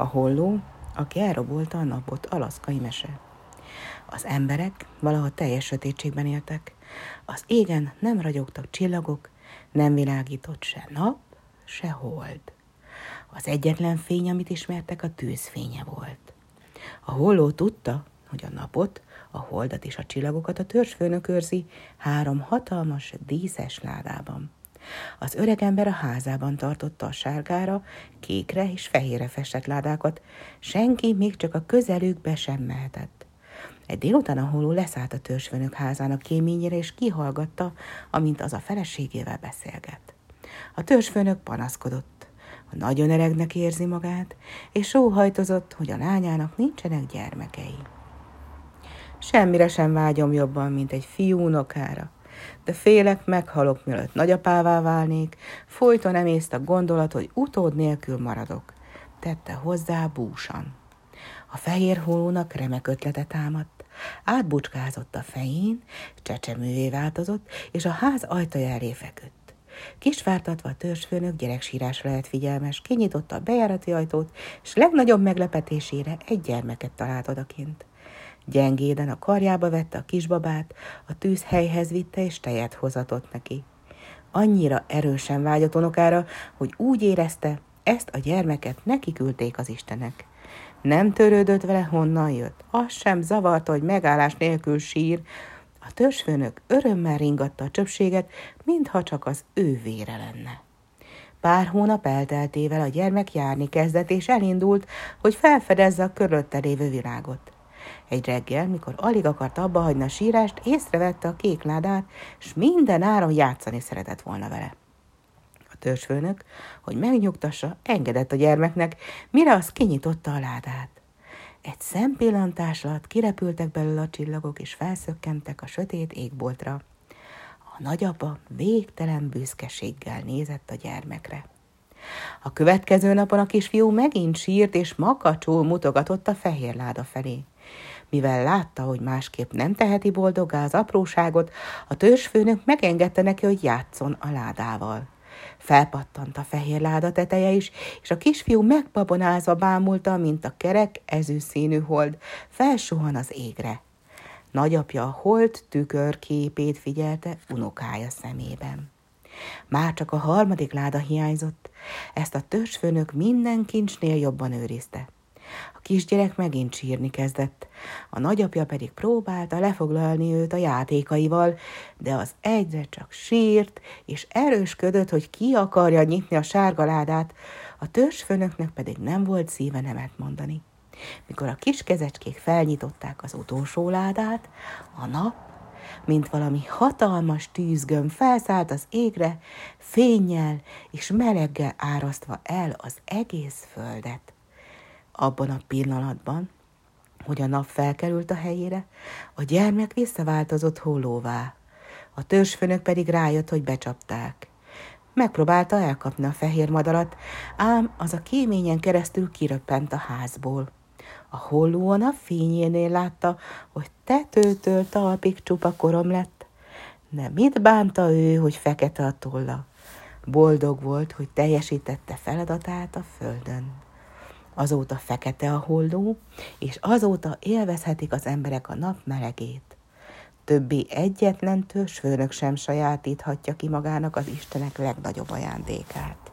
A holló, aki elrabolta a napot, alaszkai mese. Az emberek valaha teljes sötétségben éltek. Az égen nem ragyogtak csillagok, nem világított se nap, se hold. Az egyetlen fény, amit ismertek, a tűzfénye volt. A holló tudta, hogy a napot, a holdat és a csillagokat a törzsfőnök őrzi 3 hatalmas, díszes ládában. Az öregember a házában tartotta a sárgára, kékre és fehérre festett ládákat. Senki még csak a közelükbe sem mehetett. Egy délután a holló leszállt a törzsfőnök házának kéményére, és kihallgatta, amint az a feleségével beszélget. A törzsfőnök panaszkodott. Nagyon öregnek érzi magát, és sóhajtozott, hogy a lányának nincsenek gyermekei. Semmire sem vágyom jobban, mint egy fiúnokára, de félek, meghalok, mielőtt nagyapává válnék, folyton emészt a gondolat, hogy utód nélkül maradok, tette hozzá búsan. A fehér hollónak remek ötlete támadt, átbucskázott a fején, csecsemővé változott, és a ház ajtaja elé feküdt. Kisvártatva a törzsfőnök gyereksírásra lett figyelmes, kinyitotta a bejárati ajtót, és legnagyobb meglepetésére egy gyermeket talált odakint. Gyengéden a karjába vette a kisbabát, a tűzhelyhez vitte és tejet hozatott neki. Annyira erősen vágyott unokára, hogy úgy érezte, ezt a gyermeket neki küldték az istenek. Nem törődött vele, honnan jött, az sem zavarta, hogy megállás nélkül sír. A törzsfőnök örömmel ringatta a csöpséget, mintha csak az ő vére lenne. Pár hónap elteltével a gyermek járni kezdett, és elindult, hogy felfedezze a körülötte lévő világot. Egy reggel, mikor alig akart abbahagyni a sírást, észrevette a kék ládát, s minden áron játszani szeretett volna vele. A törzsfőnök, hogy megnyugtassa, engedett a gyermeknek, mire az kinyitotta a ládát. Egy szempillantás alatt kirepültek belőle a csillagok, és felszökkentek a sötét égboltra. A nagyapa végtelen büszkeséggel nézett a gyermekre. A következő napon a kisfiú megint sírt, és makacsul mutogatott a fehér láda felé. Mivel látta, hogy másképp nem teheti boldoggá az apróságot, a törzsfőnök megengedte neki, hogy játsszon a ládával. Felpattant a fehér láda teteje is, és a kisfiú megbabonázva bámulta, mint a kerek, ezüstszínű hold felsuhan az égre. Nagyapja a hold tükörképét figyelte unokája szemében. Már csak a 3. láda hiányzott, ezt a törzsfőnök minden kincsnél jobban őrizte. A kisgyerek megint sírni kezdett, a nagyapja pedig próbálta lefoglalni őt a játékaival, de az egyre csak sírt, és erősködött, hogy ki akarja nyitni a sárga ládát, a törzsfőnöknek pedig nem volt szíve nemet mondani. Mikor a kis kezecskék felnyitották az utolsó ládát, a nap, mint valami hatalmas tűzgömb felszállt az égre, fénnyel és meleggel árasztva el az egész földet. Abban a pillanatban, hogy a nap felkerült a helyére, a gyermek visszaváltozott hollóvá. A törzsfőnök pedig rájött, hogy becsapták. Megpróbálta elkapni a fehér madarat, ám az a kéményen keresztül kiröppent a házból. A holló a nap fényénél látta, hogy tetőtől talpig csupa korom lett, de mit bánta ő, hogy fekete a tolla. Boldog volt, hogy teljesítette feladatát a földön. Azóta fekete a holló, és azóta élvezhetik az emberek a nap melegét. Többé egyetlen törzsfőnök sem sajátíthatja ki magának az istenek legnagyobb ajándékát.